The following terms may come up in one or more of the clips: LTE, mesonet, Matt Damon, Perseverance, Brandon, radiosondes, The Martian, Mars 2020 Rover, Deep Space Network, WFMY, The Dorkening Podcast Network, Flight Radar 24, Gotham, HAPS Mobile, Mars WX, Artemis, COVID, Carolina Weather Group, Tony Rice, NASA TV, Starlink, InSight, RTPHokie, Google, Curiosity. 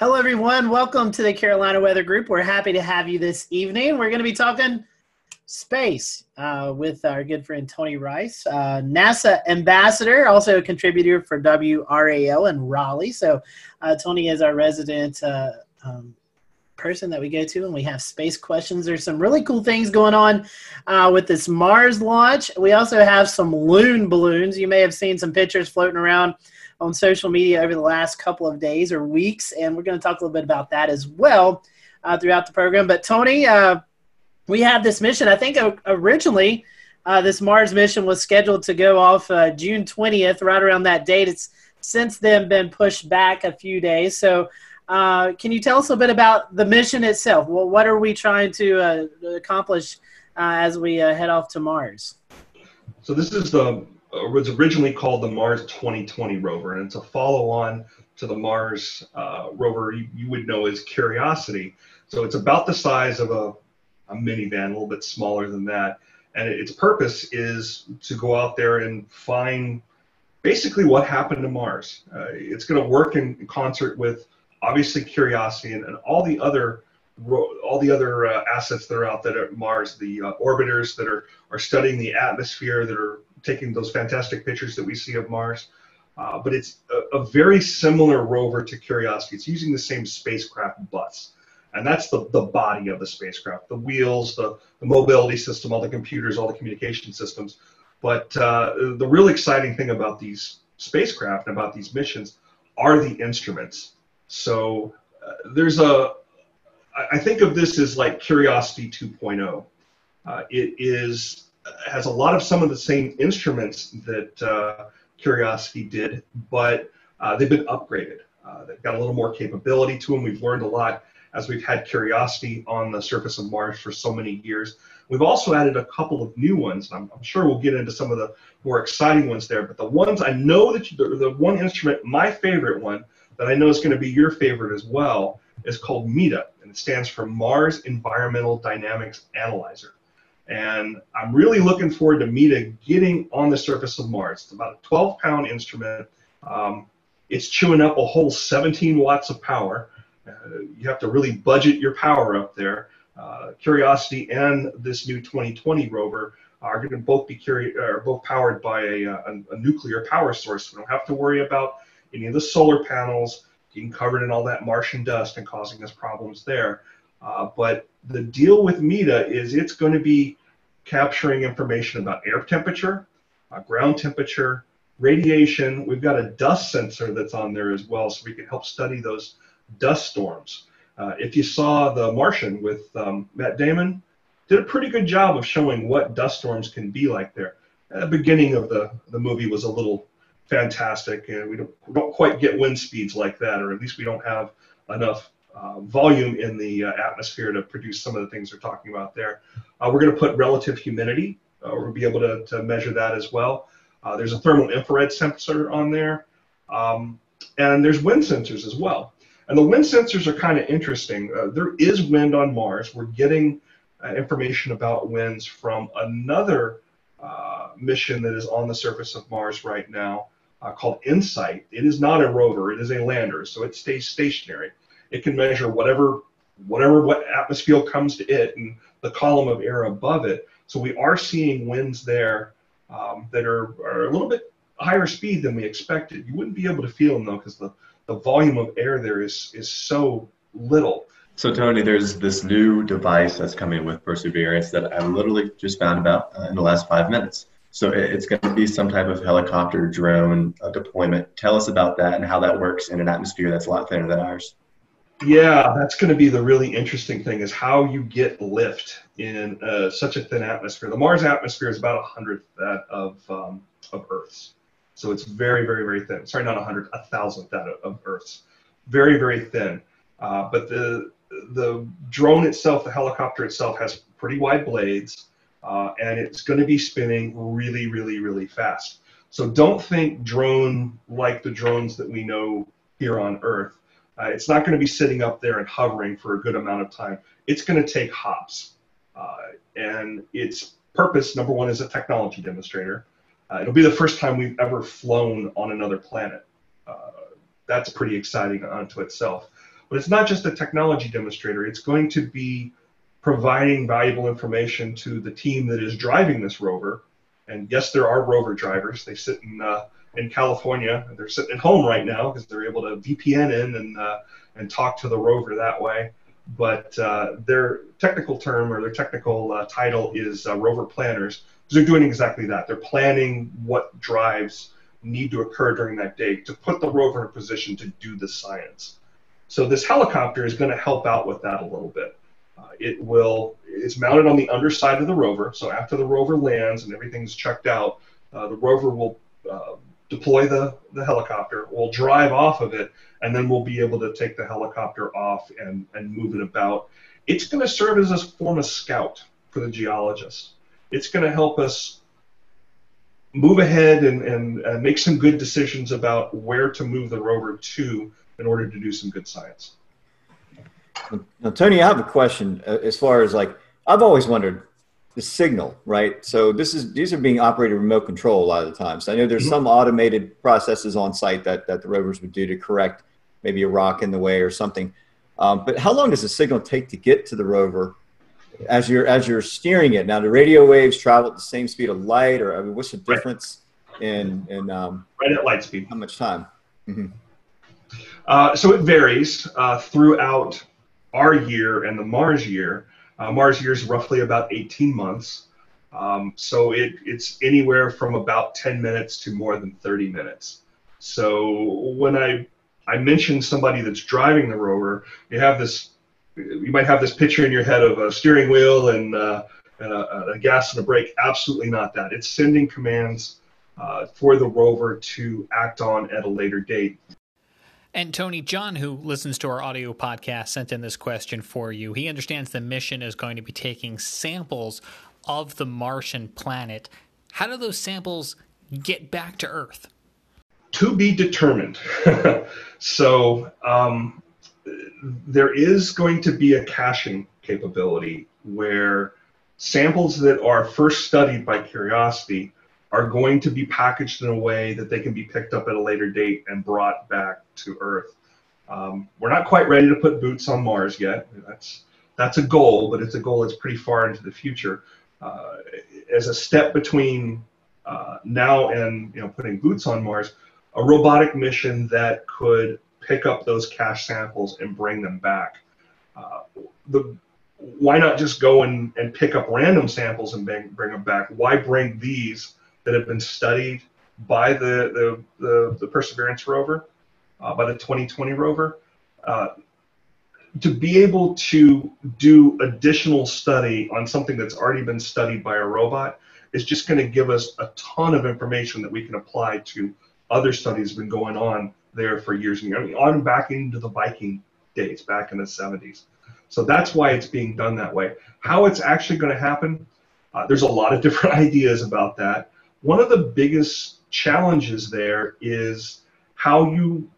Hello, everyone. Welcome to the Carolina Weather Group. We're happy to have you this evening. We're going to be talking space with our good friend Tony Rice, NASA ambassador, also a contributor for WRAL in Raleigh. So Tony is our resident person that we go to, and we have space questions. There's some really cool things going on with this Mars launch. We also have some Loon balloons. You may have seen some pictures floating around on social media over the last couple of days or weeks, and we're going to talk a little bit about that as well throughout the program. But Tony, we had this mission. I think originally this Mars mission was scheduled to go off June 20th, right around that date. It's since then been pushed back a few days. So can you tell us a bit about the mission itself? Well, what are we trying to accomplish as we head off to Mars? So this is was originally called the Mars 2020 Rover, and it's a follow-on to the Mars rover you would know as Curiosity. So it's about the size of a minivan, a little bit smaller than that, and its purpose is to go out there and find basically what happened to Mars. It's going to work in concert with, obviously, Curiosity and all the other assets that are out there at Mars, the orbiters that are studying the atmosphere, that are taking those fantastic pictures that we see of Mars. But it's a very similar rover to Curiosity. It's using the same spacecraft bus. And that's the body of the spacecraft, the wheels, the mobility system, all the computers, all the communication systems. But the real exciting thing about these spacecraft and about these missions are the instruments. So I think of this as like Curiosity 2.0. It has a lot of some of the same instruments that Curiosity did, but they've been upgraded. They've got a little more capability to them. We've learned a lot as we've had Curiosity on the surface of Mars for so many years. We've also added a couple of new ones. I'm sure we'll get into some of the more exciting ones there, but the ones I know that the one instrument, my favorite one, that I know is going to be your favorite as well, is called MEDA, and it stands for Mars Environmental Dynamics Analyzer. And I'm really looking forward to MEDA getting on the surface of Mars. It's about a 12-pound instrument. It's chewing up a whole 17 watts of power. You have to really budget your power up there. Curiosity and this new 2020 rover are going to both be powered by a nuclear power source. We don't have to worry about any of the solar panels getting covered in all that Martian dust and causing us problems there. But the deal with MEDA is it's going to be capturing information about air temperature, ground temperature, radiation. We've got a dust sensor that's on there as well, so we can help study those dust storms. If you saw The Martian with Matt Damon, did a pretty good job of showing what dust storms can be like there. The beginning of the movie was a little fantastic, and we don't quite get wind speeds like that, or at least we don't have enough volume in the atmosphere to produce some of the things they're talking about there. We're going to put relative humidity. We'll be able to measure that as well. There's a thermal infrared sensor on there, and there's wind sensors as well. And the wind sensors are kind of interesting. There is wind on Mars. We're getting information about winds from another mission that is on the surface of Mars right now, called InSight. It is not a rover, it is a lander, so it stays stationary. It can measure what atmosphere comes to it and the column of air above it. So we are seeing winds there that are a little bit higher speed than we expected. You wouldn't be able to feel them though, because the volume of air there is so little. So Tony, there's this new device that's coming with Perseverance that I literally just found about in the last 5 minutes. So it's going to be some type of helicopter drone deployment. Tell us about that and how that works in an atmosphere that's a lot thinner than ours. Yeah, that's going to be the really interesting thing, is how you get lift in such a thin atmosphere. The Mars atmosphere is about 100th that of Earth's. So it's very, very, very thin. Sorry, not 100th, 1,000th that of Earth's. Very, very thin. But the drone itself, the helicopter itself, has pretty wide blades, and it's going to be spinning really, really, really fast. So don't think drone like the drones that we know here on Earth. It's not going to be sitting up there and hovering for a good amount of time. It's going to take hops. And its purpose, number one, is a technology demonstrator. It'll be the first time we've ever flown on another planet. That's pretty exciting unto itself. But it's not just a technology demonstrator. It's going to be providing valuable information to the team that is driving this rover. And yes, there are rover drivers. They sit in California. They're sitting at home right now because they're able to VPN in and talk to the rover that way. But their technical term or their technical title is rover planners, because they're doing exactly that. They're planning what drives need to occur during that day to put the rover in a position to do the science. So this helicopter is going to help out with that a little bit. It's mounted on the underside of the rover, so after the rover lands and everything's checked out, the rover will deploy the helicopter, we'll drive off of it, and then we'll be able to take the helicopter off and move it about. It's going to serve as a form of scout for the geologist. It's going to help us move ahead and make some good decisions about where to move the rover to in order to do some good science. Now, Tony, I have a question as far as, like, I've always wondered the signal, right? So these are being operated remote control a lot of the times. So I know there's some automated processes on site that the rovers would do to correct maybe a rock in the way or something. But how long does the signal take to get to the rover as you're steering it? Now, do radio waves travel at the same speed of light, or I mean, what's the difference in right at light speed? How much time? Mm-hmm. So it varies throughout our year and the Mars year. Mars year is roughly about 18 months. So it's anywhere from about 10 minutes to more than 30 minutes. So when I mentioned somebody that's driving the rover, you might have this picture in your head of a steering wheel and a gas and a brake. Absolutely not that. It's sending commands for the rover to act on at a later date. And Tony, John, who listens to our audio podcast, sent in this question for you. He understands the mission is going to be taking samples of the Martian planet. How do those samples get back to Earth? To be determined. So there is going to be a caching capability where samples that are first studied by Curiosity are going to be packaged in a way that they can be picked up at a later date and brought back to Earth. We're not quite ready to put boots on Mars yet. That's a goal, but it's a goal that's pretty far into the future. As a step between now and putting boots on Mars, a robotic mission that could pick up those cache samples and bring them back. Why not just go and pick up random samples and bring them back? Why bring these that have been studied by the Perseverance rover, by the 2020 rover, to be able to do additional study on something that's already been studied by a robot is just going to give us a ton of information that we can apply to other studies that have been going on there for years and years. I mean, on back into the Viking days, back in the 70s. So that's why it's being done that way. How it's actually going to happen, there's a lot of different ideas about that. One of the biggest challenges there is how you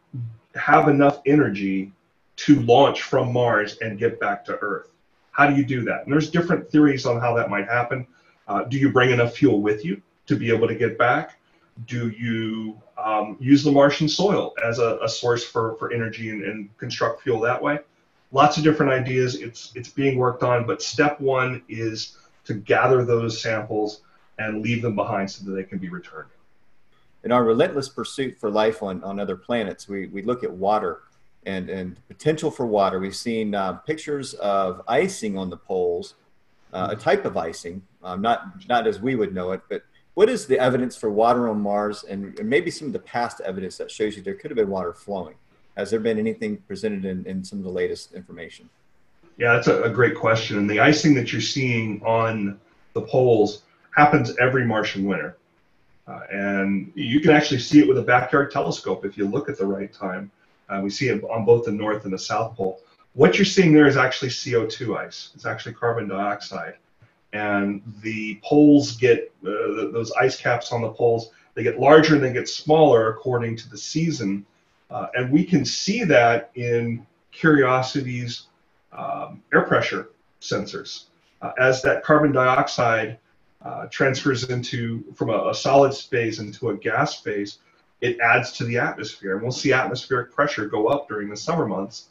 have enough energy to launch from Mars and get back to Earth. How do you do that? And there's different theories on how that might happen. Do you bring enough fuel with you to be able to get back? Do you use the Martian soil as a source for energy and construct fuel that way? Lots of different ideas. It's being worked on, but step one is to gather those samples and leave them behind so that they can be returned. In our relentless pursuit for life on other planets, we look at water and potential for water. We've seen pictures of icing on the poles, a type of icing, not as we would know it, but what is the evidence for water on Mars and maybe some of the past evidence that shows you there could have been water flowing? Has there been anything presented in some of the latest information? Yeah, that's a great question. And the icing that you're seeing on the poles happens every Martian winter. And you can actually see it with a backyard telescope if you look at the right time. We see it on both the North and the South Pole. What you're seeing there is actually CO2 ice. It's actually carbon dioxide. And the poles get, those ice caps on the poles, they get larger and they get smaller according to the season. And we can see that in Curiosity's air pressure sensors. As that carbon dioxide transfers from a solid phase into a gas phase, it adds to the atmosphere, and we'll see atmospheric pressure go up during the summer months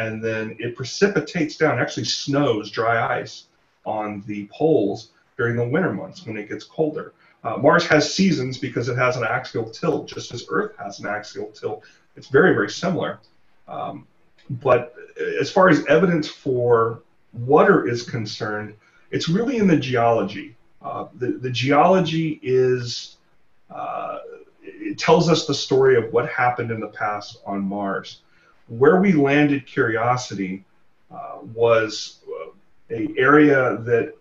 and then it precipitates down, actually snows, dry ice on the poles during the winter months when it gets colder. Mars has seasons because it has an axial tilt, just as Earth has an axial tilt. It's very, very similar. But as far as evidence for water is concerned, it's really in the geology. The geology is, it tells us the story of what happened in the past on Mars. Where we landed Curiosity was an area that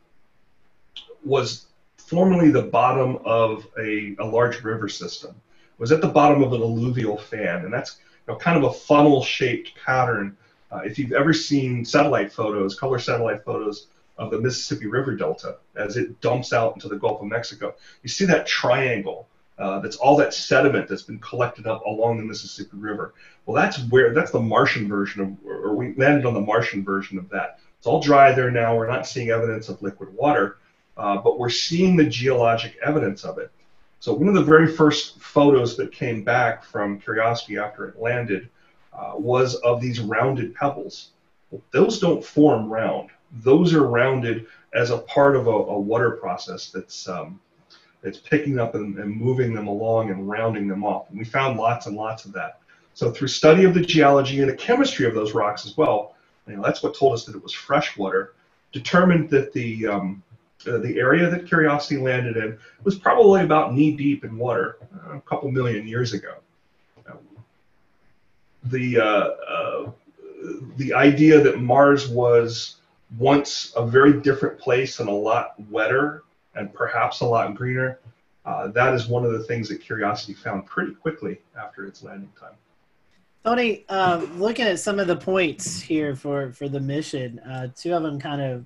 was formerly the bottom of a large river system. It was at the bottom of an alluvial fan, and that's kind of a funnel-shaped pattern. If you've ever seen satellite photos, color satellite photos of the Mississippi River Delta as it dumps out into the Gulf of Mexico, you see that triangle. That's all that sediment that's been collected up along the Mississippi River. Well, that's the Martian version of, or we landed on the Martian version of that. It's all dry there now. We're not seeing evidence of liquid water, but we're seeing the geologic evidence of it. So one of the very first photos that came back from Curiosity after it landed was of these rounded pebbles. Well, those don't form round. Those are rounded as a part of a water process that's picking up and moving them along and rounding them off. And we found lots and lots of that. So through study of the geology and the chemistry of those rocks as well, that's what told us that it was freshwater, determined that the area that Curiosity landed in was probably about knee-deep in water a couple million years ago. The idea that Mars was once a very different place and a lot wetter and perhaps a lot greener, that is one of the things that Curiosity found pretty quickly after its landing time. Tony, looking at some of the points here for the mission, two of them kind of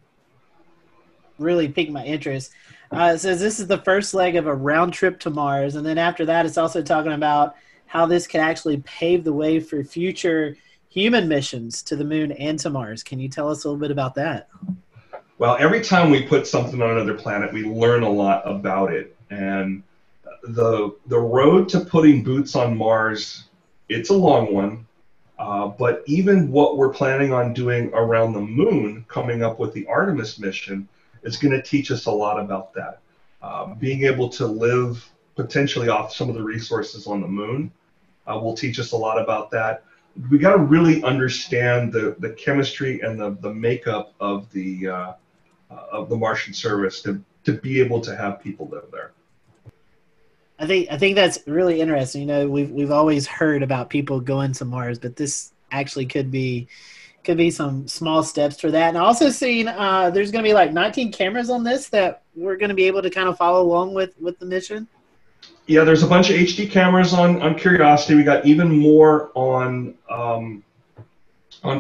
really piqued my interest. It says this is the first leg of a round trip to Mars, and then after that it's also talking about how this can actually pave the way for future human missions to the moon and to Mars. Can you tell us a little bit about that? Well, every time we put something on another planet, we learn a lot about it. And the road to putting boots on Mars, it's a long one. But even what we're planning on doing around the moon, coming up with the Artemis mission, is going to teach us a lot about that. Being able to live potentially off some of the resources on the moon will teach us a lot about that. We got to really understand the chemistry and the makeup of the Martian surface to be able to have people live there. I think that's really interesting. We've always heard about people going to Mars, but this actually could be some small steps for that. And I also seen there's going to be like 19 cameras on this that we're going to be able to kind of follow along with the mission. Yeah, there's a bunch of HD cameras on Curiosity. We got even more on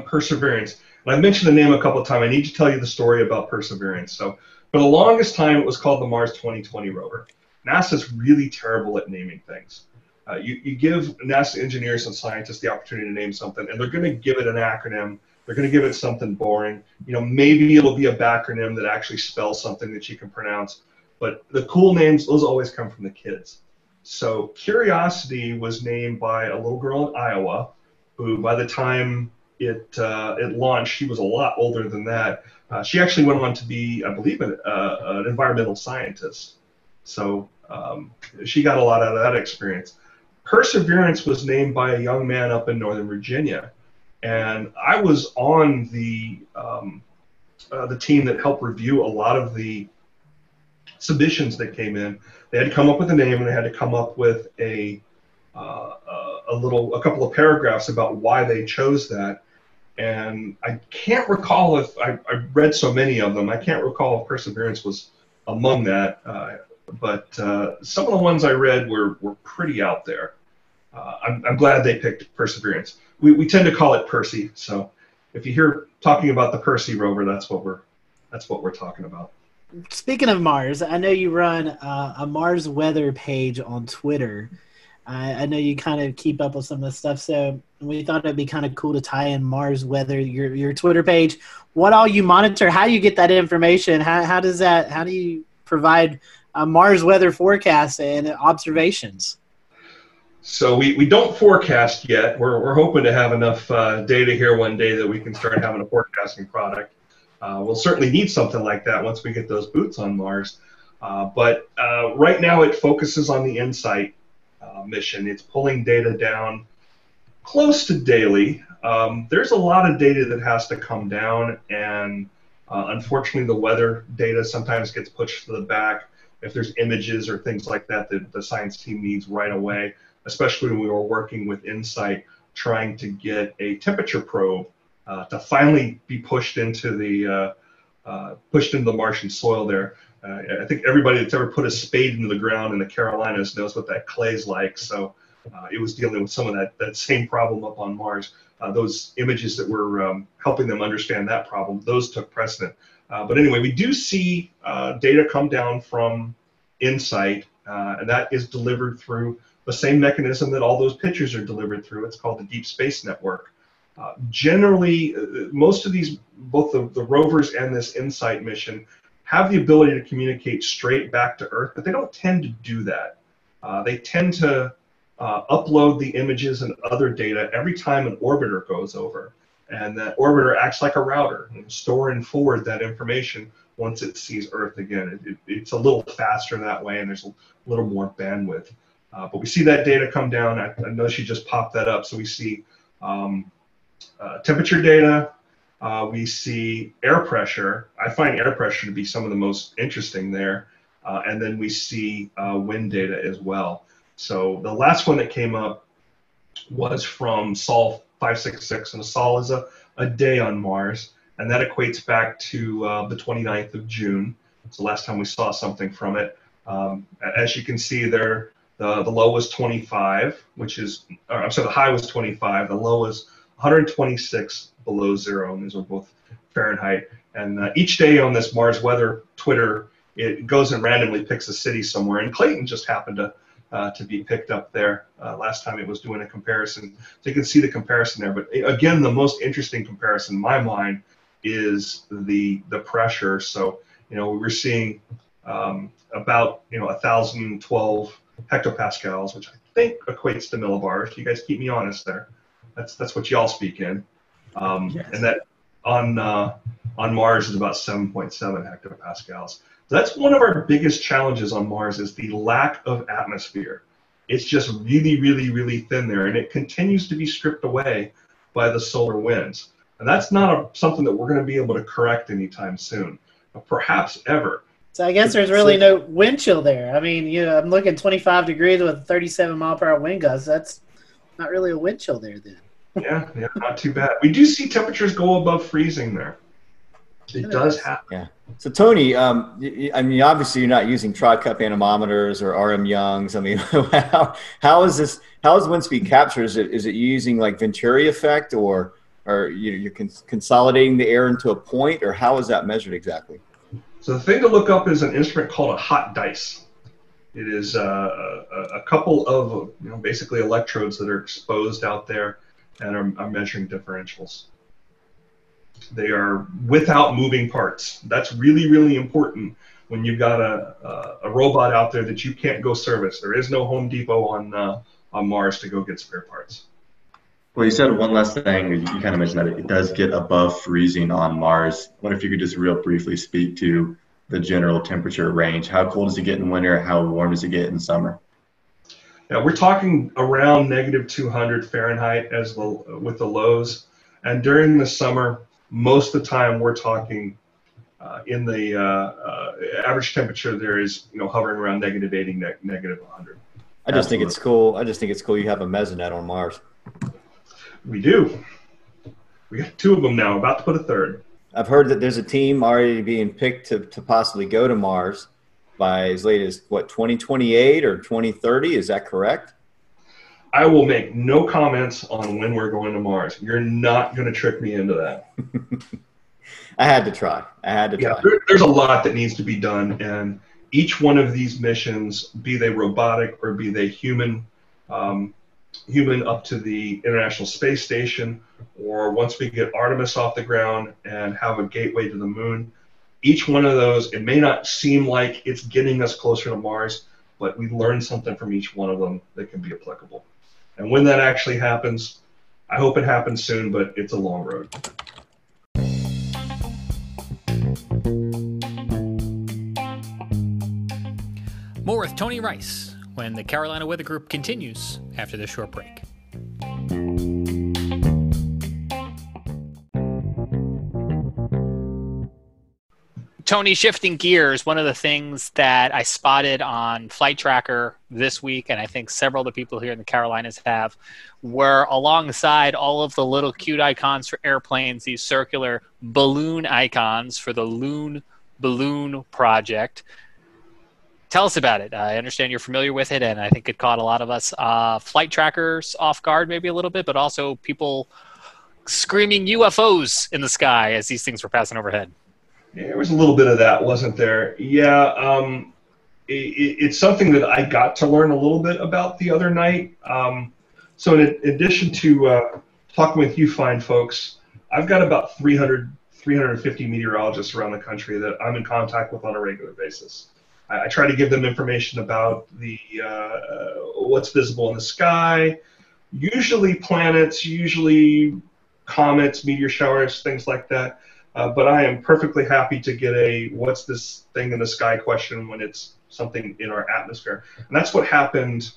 Perseverance. And I've mentioned the name a couple of times. I need to tell you the story about Perseverance. So, for the longest time, it was called the Mars 2020 Rover. NASA's really terrible at naming things. You give NASA engineers and scientists the opportunity to name something, and they're going to give it an acronym. They're going to give it something boring. Maybe it'll be a backronym that actually spells something that you can pronounce. But the cool names, those always come from the kids. So Curiosity was named by a little girl in Iowa, who by the time it launched, she was a lot older than that. She actually went on to be, I believe, an environmental scientist. So she got a lot out of that experience. Perseverance was named by a young man up in Northern Virginia. And I was on the team that helped review a lot of the submissions that came in. They had to come up with a name, and they had to come up with a couple of paragraphs about why they chose that. And I can't recall if I read so many of them. I can't recall if Perseverance was among that, but some of the ones I read were pretty out there. I'm glad they picked Perseverance. We tend to call it Percy, so if you hear talking about the Percy rover, that's what we're talking about. Speaking of Mars, I know you run a Mars weather page on Twitter. I know you kind of keep up with some of the stuff, so we thought it'd be kind of cool to tie in Mars weather, your Twitter page, what all you monitor, how you get that information, how do you provide a Mars weather forecast and observations? So we don't forecast yet. We're hoping to have enough data here one day that we can start having a forecasting product. We'll certainly need something like that once we get those boots on Mars. But right now it focuses on the InSight mission. It's pulling data down close to daily. There's a lot of data that has to come down, and unfortunately the weather data sometimes gets pushed to the back if there's images or things like that that the science team needs right away. Especially when we were working with InSight, trying to get a temperature probe to finally be pushed into the Martian soil there. I think everybody that's ever put a spade into the ground in the Carolinas knows what that clay's like. So it was dealing with some of that same problem up on Mars. Those images that were helping them understand that problem, those took precedent. But anyway, we do see data come down from InSight, and that is delivered through the same mechanism that all those pictures are delivered through. It's called the Deep Space Network. Generally, most of these, both the rovers and this InSight mission, have the ability to communicate straight back to Earth, but they don't tend to do that. They tend to upload the images and other data every time an orbiter goes over. And that orbiter acts like a router and store and forward that information once it sees Earth again. It's a little faster that way, and there's a little more bandwidth. But we see that data come down. I know she just popped that up. So we see temperature data. We see air pressure. I find air pressure to be some of the most interesting there. And then we see wind data as well. So the last one that came up was from Sol 566. And Sol is a day on Mars. And that equates back to the 29th of June. It's the last time we saw something from it. As you can see there, the low was 25, which is, or I'm sorry, the high was 25. The low was 126 below zero, and these are both Fahrenheit. And each day on this Mars Weather Twitter, it goes and randomly picks a city somewhere. And Clayton just happened to be picked up there last time it was doing a comparison. So you can see the comparison there. But again, the most interesting comparison in my mind is the pressure. So, you know, we were seeing about, you know, 1,012 hectopascals, which I think equates to millibars. You guys keep me honest there. That's what y'all speak in. Yes. And that on Mars is about 7.7 hectopascals. So that's one of our biggest challenges on Mars is the lack of atmosphere. It's just really, really, really thin there, and it continues to be stripped away by the solar winds. And that's not something that we're going to be able to correct anytime soon, perhaps ever. So I guess there's really no wind chill there. I mean, you know, I'm looking 25 degrees with 37-mile-per-hour wind gusts. That's not really a wind chill there then. Yeah, not too bad. We do see temperatures go above freezing there. It does happen. Yeah. So, Tony, I mean, obviously you're not using trod-cup anemometers or R.M. Young's. I mean, how is this? How is wind speed captured? Is it using like Venturi effect, or you're consolidating the air into a point, or how is that measured exactly? So the thing to look up is an instrument called a hot dice. It is a couple of, you know, basically electrodes that are exposed out there and are measuring differentials. They are without moving parts. That's really, really important when you've got a robot out there that you can't go service. There is no Home Depot on Mars to go get spare parts. Well, you said one last thing. You kind of mentioned that it does get above freezing on Mars. I wonder if you could just real briefly speak to the general temperature range. How cold does it get in winter? How warm does it get in summer? Yeah, we're talking around -200 Fahrenheit with the lows. And during the summer, most of the time we're talking in the average temperature there is, you know, hovering around -80, -100. I just think it's cool. I just think it's cool you have a mesonet on Mars. We do. We got two of them now, about to put a third. I've heard that there's a team already being picked to possibly go to Mars by as late as, what, 2028 or 2030? Is that correct? I will make no comments on when we're going to Mars. You're not going to trick me into that. I had to try. Yeah, there's a lot that needs to be done, and each one of these missions, be they robotic or be they human, human up to the International Space Station, or once we get Artemis off the ground and have a gateway to the moon, each one of those, it may not seem like it's getting us closer to Mars, but we learn something from each one of them that can be applicable. And when that actually happens, I hope it happens soon, but it's a long road. More with Tony Rice when the Carolina Weather Group continues after this short break. Tony, shifting gears, one of the things that I spotted on Flight Tracker this week, and I think several of the people here in the Carolinas have, were alongside all of the little cute icons for airplanes, these circular balloon icons for the Loon Balloon Project. Tell us about it. I understand you're familiar with it, and I think it caught a lot of us flight trackers off guard maybe a little bit, but also people screaming UFOs in the sky as these things were passing overhead. Yeah, there was a little bit of that, wasn't there? Yeah, it's something that I got to learn a little bit about the other night. So in addition to talking with you fine folks, I've got about 350 meteorologists around the country that I'm in contact with on a regular basis. I try to give them information about the what's visible in the sky, usually planets, usually comets, meteor showers, things like that. But I am perfectly happy to get a what's this thing in the sky question when it's something in our atmosphere. And that's what happened,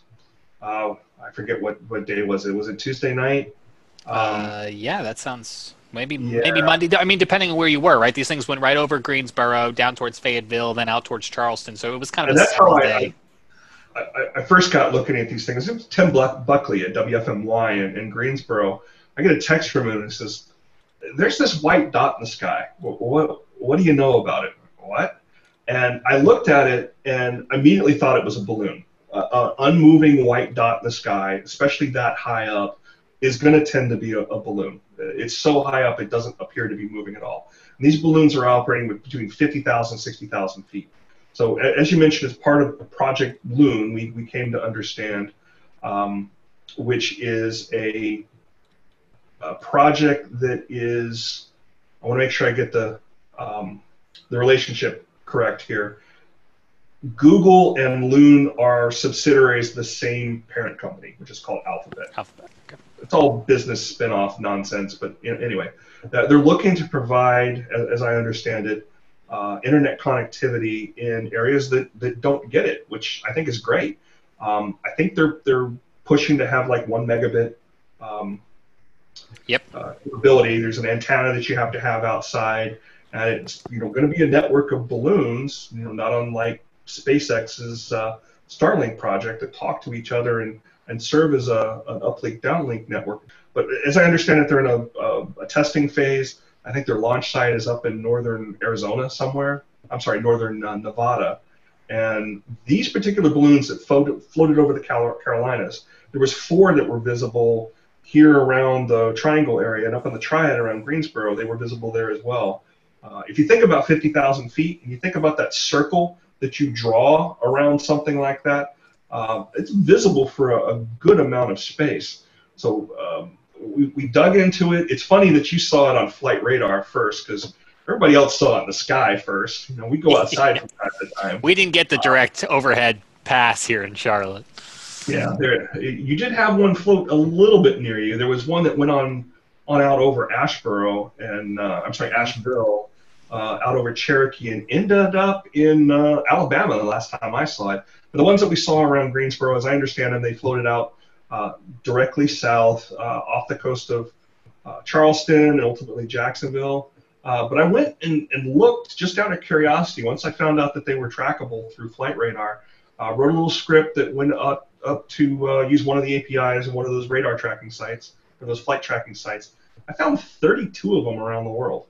I forget what day was it. Was it Tuesday night? Yeah, that sounds, maybe Monday. I mean, depending on where you were, right? These things went right over Greensboro, down towards Fayetteville, then out towards Charleston. So it was kind of a several day. I first got looking at these things. It was Tim Buckley at WFMY in Greensboro. I get a text from him and it says, there's this white dot in the sky. What do you know about it? What? And I looked at it and immediately thought it was a balloon. An unmoving white dot in the sky, especially that high up, is going to tend to be a balloon. It's so high up it doesn't appear to be moving at all. And these balloons are operating between 50,000 and 60,000 feet. So as you mentioned, as part of Project Loon, we came to understand, which is a project that is, I want to make sure I get the relationship correct here. Google and Loon are subsidiaries of the same parent company, which is called Alphabet. Okay. It's all business spin-off nonsense, but anyway, they're looking to provide, as I understand it, internet connectivity in areas that don't get it, which I think is great. I think they're pushing to have like 1 megabit capability. There's an antenna that you have to have outside, and it's going to be a network of balloons, not unlike SpaceX's Starlink project, that talk to each other and serve as an uplink downlink network. But as I understand it, they're in a testing phase. I think their launch site is up in northern Arizona somewhere. I'm sorry, northern Nevada. And these particular balloons that floated over the Carolinas, there was 4 that were visible here around the Triangle area, and up in the Triad around Greensboro, they were visible there as well. If you think about 50,000 feet, and you think about that circle that you draw around something like that, it's visible for a good amount of space. So we dug into it. It's funny that you saw it on Flight Radar first, because everybody else saw it in the sky first. We go outside from time to time. We didn't get the direct overhead pass here in Charlotte. Yeah, you did have one float a little bit near you. There was one that went on out over Asheville, out over Cherokee, and ended up in Alabama the last time I saw it. But the ones that we saw around Greensboro, as I understand them, they floated out directly south off the coast of Charleston and ultimately Jacksonville. But I went and looked just out of curiosity. Once I found out that they were trackable through Flight Radar, wrote a little script that went up to use one of the APIs and one of those radar tracking sites, or those flight tracking sites. I found 32 of them around the world.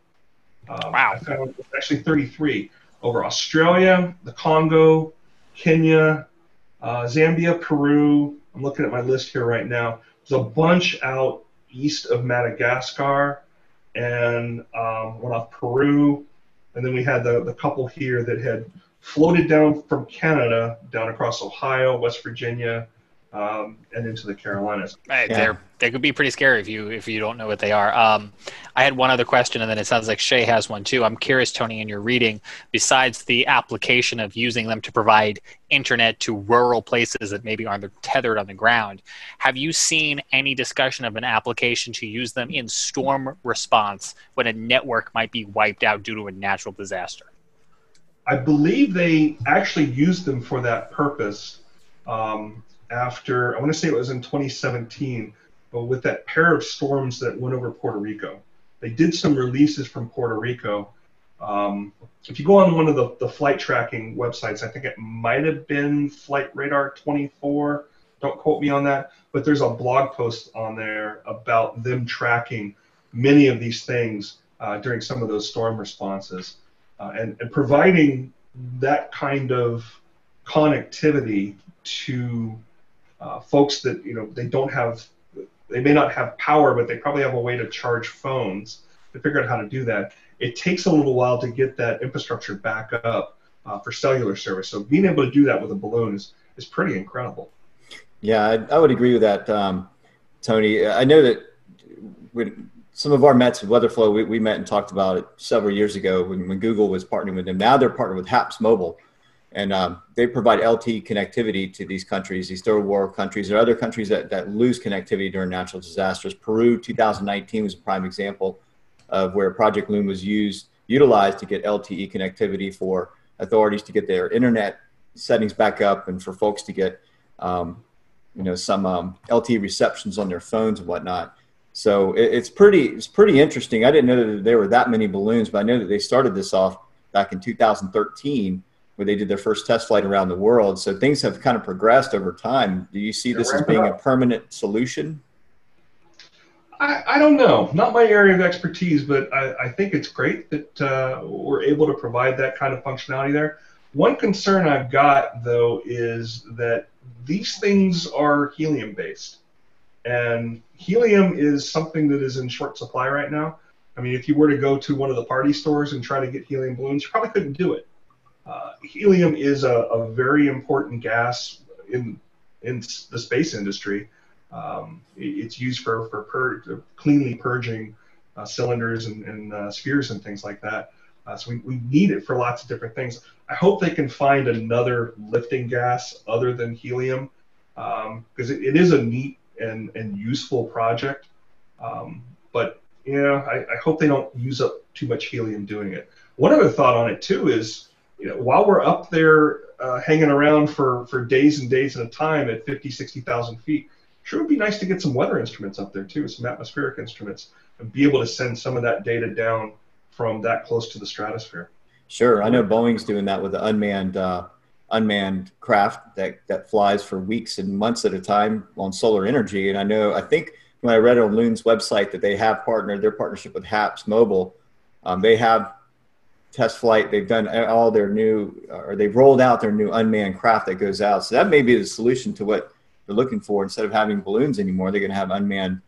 Wow. I found actually 33 over Australia, the Congo, Kenya, Zambia, Peru. I'm looking at my list here right now. There's a bunch out east of Madagascar and one off Peru. And then we had the couple here that had floated down from Canada, down across Ohio, West Virginia, and into the Carolinas. Right, yeah. They could be pretty scary if you don't know what they are. I had one other question, and then it sounds like Shay has one too. I'm curious, Tony, in your reading, besides the application of using them to provide internet to rural places that maybe aren't tethered on the ground, have you seen any discussion of an application to use them in storm response when a network might be wiped out due to a natural disaster? I believe they actually used them for that purpose. After, I want to say it was in 2017, but with that pair of storms that went over Puerto Rico. They did some releases from Puerto Rico. If you go on one of the flight tracking websites, I think it might have been Flight Radar 24, don't quote me on that, but there's a blog post on there about them tracking many of these things during some of those storm responses. And providing that kind of connectivity to folks that, you know, they may not have power, but they probably have a way to charge phones, to figure out how to do that. It takes a little while to get that infrastructure back up for cellular service. So being able to do that with a balloon is pretty incredible. Yeah, I would agree with that, Tony. I know that when some of our Mets with Weatherflow, we met and talked about it several years ago when Google was partnering with them. Now they're partnered with HAPS Mobile. And they provide LTE connectivity to these countries, these third world countries, or other countries that lose connectivity during natural disasters. Peru 2019 was a prime example of where Project Loon was utilized to get LTE connectivity for authorities to get their internet settings back up and for folks to get some LTE receptions on their phones and whatnot. So it's pretty interesting. I didn't know that there were that many balloons, but I know that they started this off back in 2013. Where they did their first test flight around the world. So things have kind of progressed over time. Do you see this as being a permanent solution? I don't know. Not my area of expertise, but I think it's great that we're able to provide that kind of functionality there. One concern I've got, though, is that these things are helium-based. And helium is something that is in short supply right now. I mean, if you were to go to one of the party stores and try to get helium balloons, you probably couldn't do it. Helium is a very important gas in the space industry. It's used for cleanly purging cylinders and spheres and things like that. So we need it for lots of different things. I hope they can find another lifting gas other than helium, because it is a neat and useful project. But yeah, I hope they don't use up too much helium doing it. One other thought on it too is, you know, while we're up there hanging around for days and days at a time at 50, 60,000 feet, sure would be nice to get some weather instruments up there too, some atmospheric instruments, and be able to send some of that data down from that close to the stratosphere. Sure, I know Boeing's doing that with the unmanned craft that flies for weeks and months at a time on solar energy. And I think when I read on Loon's website that they have their partnership with HAPS Mobile, they have test flight, they've done all their they've rolled out their new unmanned craft that goes out. So that may be the solution to what they're looking for. Instead of having balloons anymore, they're going to have unmanned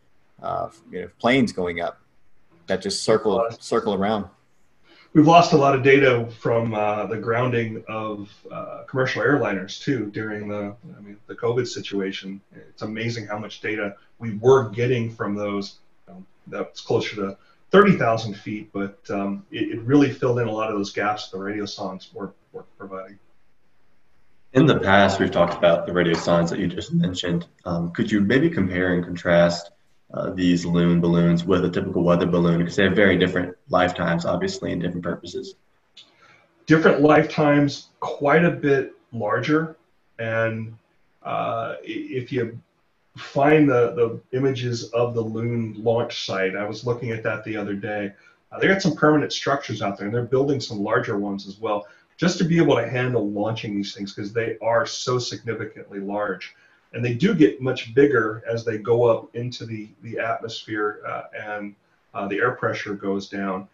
planes going up that just circle around. We've lost a lot of data from the grounding of commercial airliners too during the COVID situation. It's amazing how much data we were getting from those. That's closer to 30,000 feet, but it really filled in a lot of those gaps the radiosondes were providing. In the past, we've talked about the radiosondes that you just mentioned. Could you maybe compare and contrast these Loon balloons with a typical weather balloon? Because they have very different lifetimes, obviously, and different purposes. Different lifetimes, quite a bit larger. And if you find the images of the Loon launch site. I was looking at that the other day. They got some permanent structures out there, and they're building some larger ones as well, just to be able to handle launching these things because they are so significantly large. And they do get much bigger as they go up into the atmosphere and the air pressure goes down.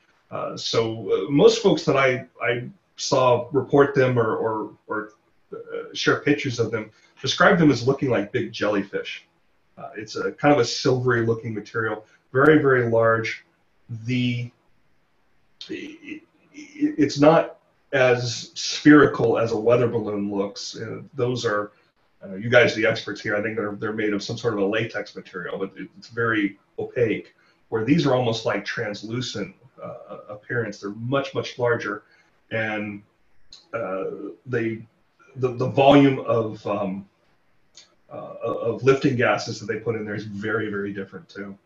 So most folks that I saw report them or share pictures of them describe them as looking like big jellyfish. It's a kind of a silvery looking material, very, very large. It's not as spherical as a weather balloon looks. Those are you guys, the experts here, I think they're made of some sort of a latex material, but it's very opaque, where these are almost like translucent appearance. They're much, much larger, and the volume of lifting gases that they put in there is very, very different too.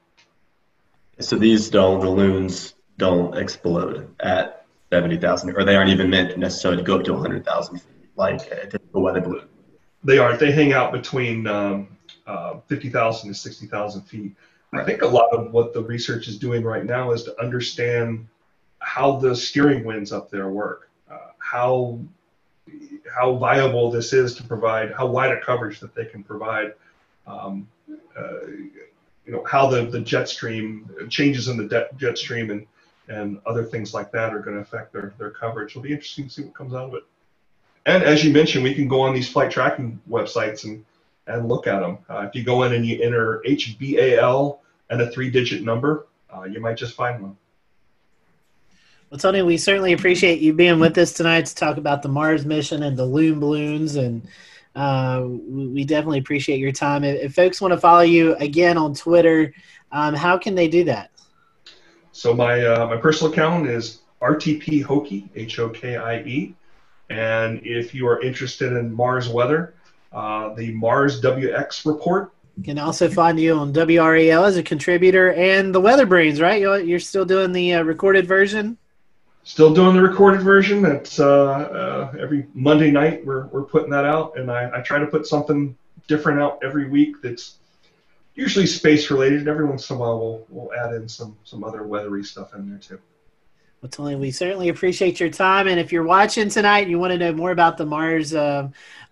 So these don't, the loons don't explode at 70,000, or they aren't even meant necessarily to go up to 100,000 feet, like a typical weather balloon. They aren't. They hang out between 50,000 to 60,000 feet. Right. I think a lot of what the research is doing right now is to understand how the steering winds up there work, how viable this is to provide, how wide a coverage that they can provide, you know, how the jet stream, changes in the jet stream and other things like that are going to affect their coverage. It'll be interesting to see what comes out of it. And as you mentioned, we can go on these flight tracking websites and look at them. If you go in and you enter HBAL and a 3-digit number, you might just find one. Well, Tony, we certainly appreciate you being with us tonight to talk about the Mars mission and the Loon balloons, and we definitely appreciate your time. If folks want to follow you again on Twitter, how can they do that? So my my personal account is RTPHokie, H-O-K-I-E, and if you are interested in Mars weather, the Mars WX report. You can also find you on WREL as a contributor and the Weather Brains, right? You're still doing the recorded version? Still doing the recorded version. It's every Monday night we're putting that out, and I try to put something different out every week that's usually space related. Every once in a while we'll add in some other weathery stuff in there too. Well, Tony, we certainly appreciate your time, and if you're watching tonight and you want to know more about the Mars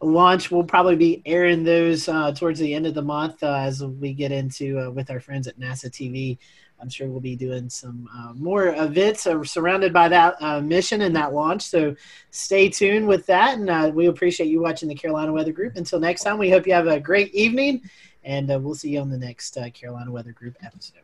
launch, we'll probably be airing those towards the end of the month as we get into with our friends at NASA TV. I'm sure we'll be doing some more events surrounded by that mission and that launch, so stay tuned with that, and we appreciate you watching the Carolina Weather Group. Until next time, we hope you have a great evening, and we'll see you on the next Carolina Weather Group episode.